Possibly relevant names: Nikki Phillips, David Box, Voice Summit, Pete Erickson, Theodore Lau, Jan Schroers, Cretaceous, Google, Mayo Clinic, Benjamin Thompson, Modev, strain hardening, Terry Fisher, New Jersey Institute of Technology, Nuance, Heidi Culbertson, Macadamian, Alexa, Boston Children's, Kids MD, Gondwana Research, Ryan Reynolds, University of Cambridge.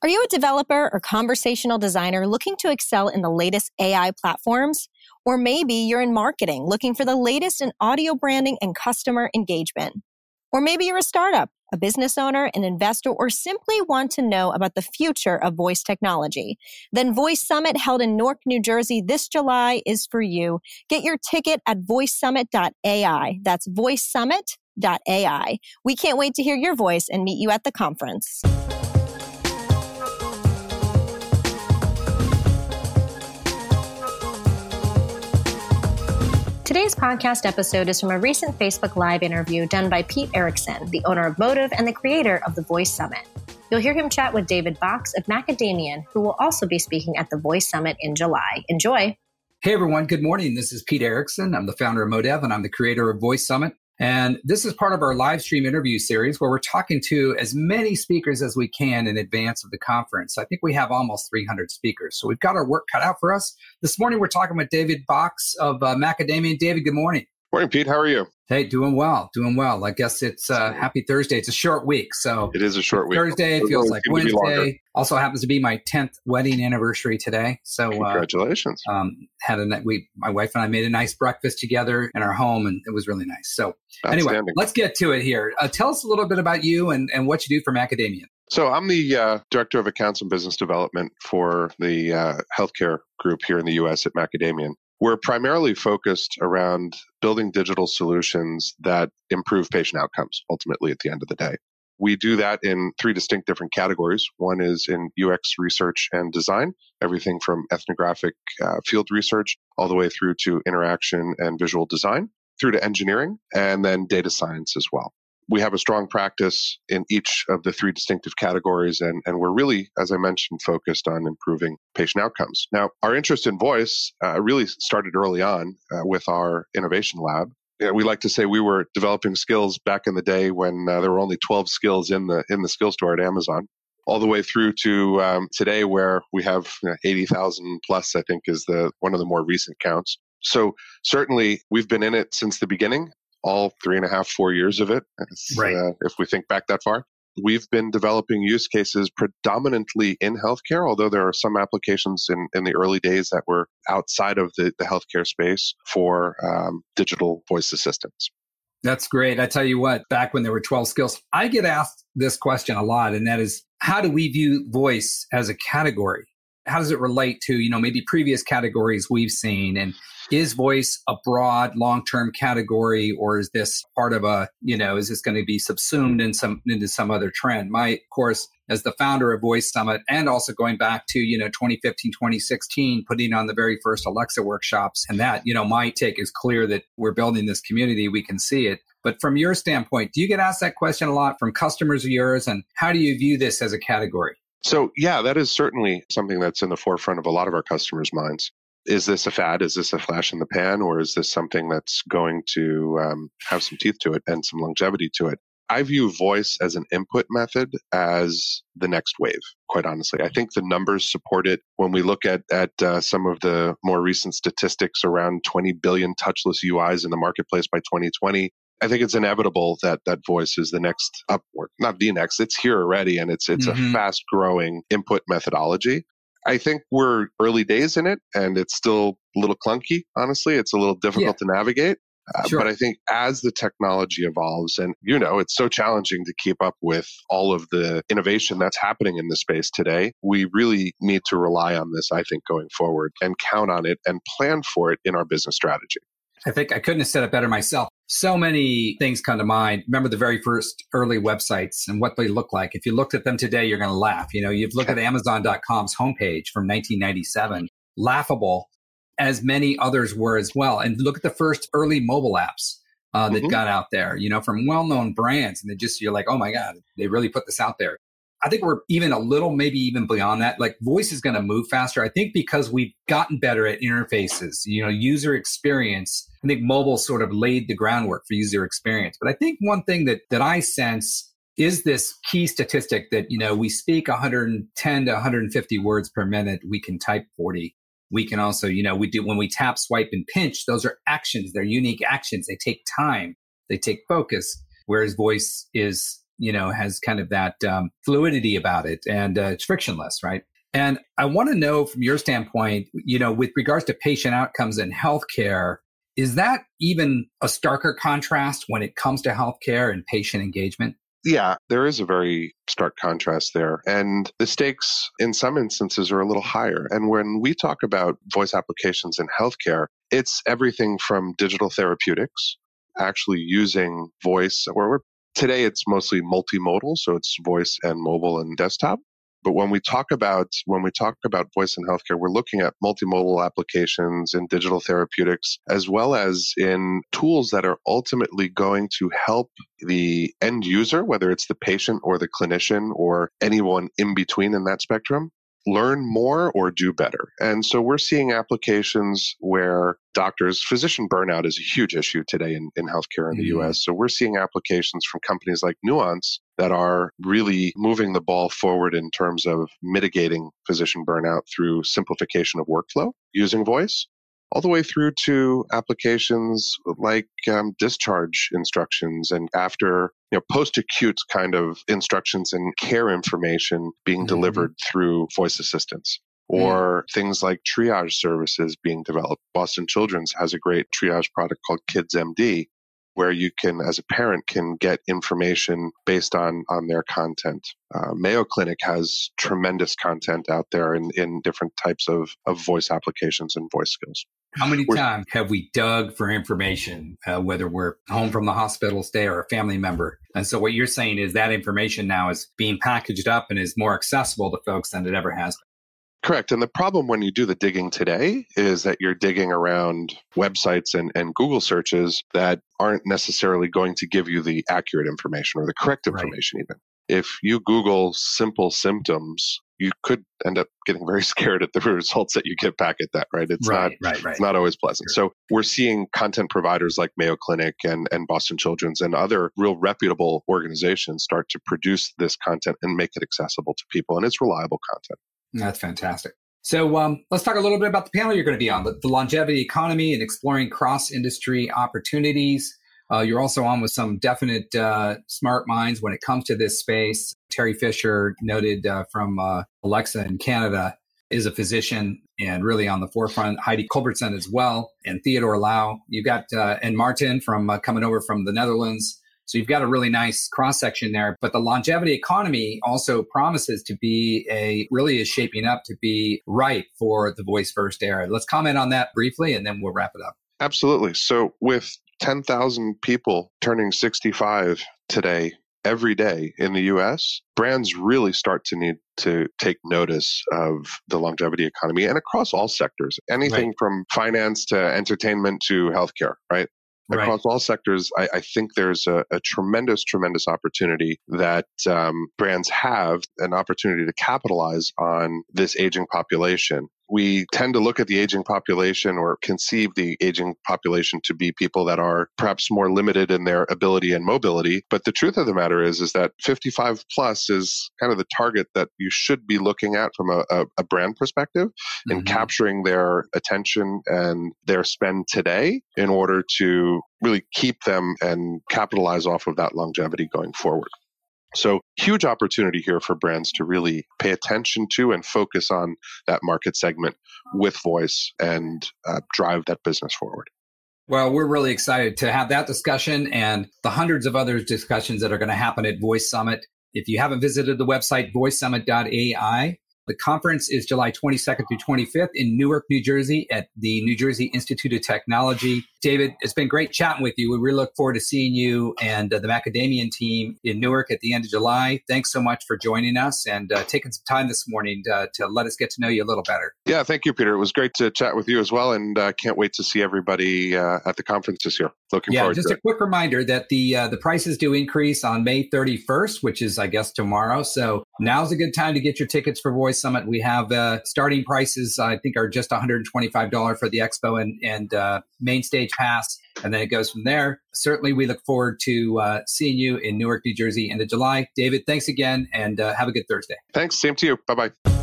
Are you a developer or conversational designer looking to excel in the latest AI platforms? Or maybe you're in marketing looking for the latest in audio branding and customer engagement. Or maybe you're a startup, a business owner, an investor, or simply want to know about the future of voice technology. Then Voice Summit, held in Newark, New Jersey this July, is for you. Get your ticket at voicesummit.ai. That's voicesummit.ai. We can't wait to hear your voice and meet you at the conference. Today's podcast episode is from a recent Facebook Live interview done by Pete Erickson, the owner of Modev and the creator of the Voice Summit. You'll hear him chat with David Box of Macadamian, who will also be speaking at the Voice Summit in July. Enjoy. Hey, everyone. Good morning. This is Pete Erickson. I'm the founder of Modev, and I'm the creator of Voice Summit. And this is part of our live stream interview series where we're talking to as many speakers as we can in advance of the conference. I think we have almost 300 speakers, so we've got our work cut out for us. This morning, we're talking with David Box of Macadamian. David, good morning. Morning, Pete. How are you? Hey, doing well. I guess it's happy Thursday. It's a short week, so it is a short week. Thursday feels like Wednesday. Also happens to be my 10th wedding anniversary today. So congratulations. My wife and I made a nice breakfast together in our home, and it was really nice. So anyway, let's get to it here. Tell us a little bit about you and what you do for Macadamian. So I'm the Director of Accounts and Business Development for the healthcare group here in the U.S. at Macadamian. We're primarily focused around building digital solutions that improve patient outcomes, ultimately, at the end of the day. We do that in three distinct different categories. One is in UX research and design, everything from ethnographic field research all the way through to interaction and visual design, through to engineering, and then data science as well. We have a strong practice in each of the three distinctive categories, and we're really, as I mentioned, focused on improving patient outcomes. Now, our interest in voice really started early on with our innovation lab. We like to say we were developing skills back in the day when there were only 12 skills in the skill store at Amazon, all the way through to today, where we have 80,000 plus, I think, is one of the more recent counts. So certainly, we've been in it since the beginning. All 3.5, 4 years of it, right. If we think back that far. We've been developing use cases predominantly in healthcare, although there are some applications in the early days that were outside of the healthcare space for digital voice assistants. That's great. I tell you what, back when there were 12 skills, I get asked this question a lot, and that is, how do we view voice as a category? How does it relate to, maybe previous categories we've seen? And is voice a broad long-term category, or is this part of is this going to be subsumed into some other trend? My, of course, as the founder of Voice Summit, and also going back to, 2015, 2016, putting on the very first Alexa workshops, and that, my take is clear that we're building this community, we can see it. But from your standpoint, do you get asked that question a lot from customers of yours, and how do you view this as a category? So yeah, that is certainly something that's in the forefront of a lot of our customers' minds. Is this a fad? Is this a flash in the pan? Or is this something that's going to have some teeth to it and some longevity to it? I view voice as an input method as the next wave, quite honestly. I think the numbers support it. When we look at some of the more recent statistics around 20 billion touchless UIs in the marketplace by 2020, I think it's inevitable that voice is the next upward, not the next. It's here already, and it's a fast-growing input methodology. I think we're early days in it, and it's still a little clunky, honestly. It's a little difficult to navigate. Sure. But I think as the technology evolves, and it's so challenging to keep up with all of the innovation that's happening in the space today, we really need to rely on this, I think, going forward, and count on it and plan for it in our business strategy. I think I couldn't have said it better myself. So many things come to mind. Remember the very first early websites and what they look like. If you looked at them today, you're going to laugh. You've looked at Amazon.com's homepage from 1997, laughable, as many others were as well. And look at the first early mobile apps that got out there, from well-known brands. And you're like, oh my God, they really put this out there. I think we're even a little, maybe even beyond that. Like, voice is going to move faster, I think, because we've gotten better at interfaces, user experience. I think mobile sort of laid the groundwork for user experience. But I think one thing that I sense is this key statistic that, we speak 110 to 150 words per minute. We can type 40. We can also, we do, when we tap, swipe, and pinch, those are actions. They're unique actions. They take time. They take focus. Whereas voice is you know, has kind of that fluidity about it, and it's frictionless, right? And I want to know from your standpoint, you know, with regards to patient outcomes in healthcare, is that even a starker contrast when it comes to healthcare and patient engagement? Yeah, there is a very stark contrast there. And the stakes in some instances are a little higher. And when we talk about voice applications in healthcare, it's everything from digital therapeutics, actually using voice, or today it's mostly multimodal, so it's voice and mobile and desktop. But when we talk about voice in healthcare, we're looking at multimodal applications in digital therapeutics, as well as in tools that are ultimately going to help the end user, whether it's the patient or the clinician or anyone in between in that spectrum, learn more or do better. And so we're seeing applications where doctors, physician burnout is a huge issue today in healthcare in the US. So we're seeing applications from companies like Nuance that are really moving the ball forward in terms of mitigating physician burnout through simplification of workflow using voice, all the way through to applications like discharge instructions and after, you know, post-acute kind of instructions and care information being delivered through voice assistance, or things like triage services being developed. Boston Children's has a great triage product called Kids MD, where you can, as a parent, can get information based on their content. Mayo Clinic has tremendous content out there in different types of voice applications and voice skills. How many times have we dug for information, whether we're home from the hospital stay or a family member? And so what you're saying is that information now is being packaged up and is more accessible to folks than it ever has. Correct. And the problem when you do the digging today is that you're digging around websites and Google searches that aren't necessarily going to give you the accurate information or the correct information even. If you Google simple symptoms, you could end up getting very scared at the results that you get back at that, right? It's not always pleasant. Sure. So we're seeing content providers like Mayo Clinic and Boston Children's and other real reputable organizations start to produce this content and make it accessible to people. And it's reliable content. That's fantastic. So let's talk a little bit about the panel you're going to be on, the longevity economy and exploring cross-industry opportunities. You're also on with some definite smart minds when it comes to this space. Terry Fisher, noted from Alexa in Canada, is a physician and really on the forefront. Heidi Culbertson as well, and Theodore Lau. You've got, and Martin from coming over from the Netherlands. So you've got a really nice cross-section there. But the longevity economy also promises to be is shaping up to be ripe for the voice-first era. Let's comment on that briefly, and then we'll wrap it up. Absolutely. So with 10,000 people turning 65 today, every day in the US, brands really start to need to take notice of the longevity economy and across all sectors, anything from finance to entertainment to healthcare, right? Across all sectors, I think there's a tremendous, tremendous opportunity that brands have an opportunity to capitalize on this aging population. We tend to look at the aging population or conceive the aging population to be people that are perhaps more limited in their ability and mobility. But the truth of the matter is that 55 plus is kind of the target that you should be looking at from a brand perspective and capturing their attention and their spend today in order to really keep them and capitalize off of that longevity going forward. So huge opportunity here for brands to really pay attention to and focus on that market segment with voice and drive that business forward. Well, we're really excited to have that discussion and the hundreds of other discussions that are going to happen at Voice Summit. If you haven't visited the website, voicesummit.ai, the conference is July 22nd through 25th in Newark, New Jersey at the New Jersey Institute of Technology. David, it's been great chatting with you. We really look forward to seeing you and the Macadamian team in Newark at the end of July. Thanks so much for joining us and taking some time this morning to let us get to know you a little better. Yeah, thank you, Peter. It was great to chat with you as well, and can't wait to see everybody at the conference this year. Looking forward to it. Yeah, just a quick reminder that the prices do increase on May 31st, which is, I guess, tomorrow. So now's a good time to get your tickets for Voice Summit. We have starting prices, I think, are just $125 for the expo and main stage pass, and then it goes from there. Certainly, we look forward to seeing you in Newark, New Jersey in July. David, thanks again, and have a good Thursday. Thanks. Same to you. Bye-bye.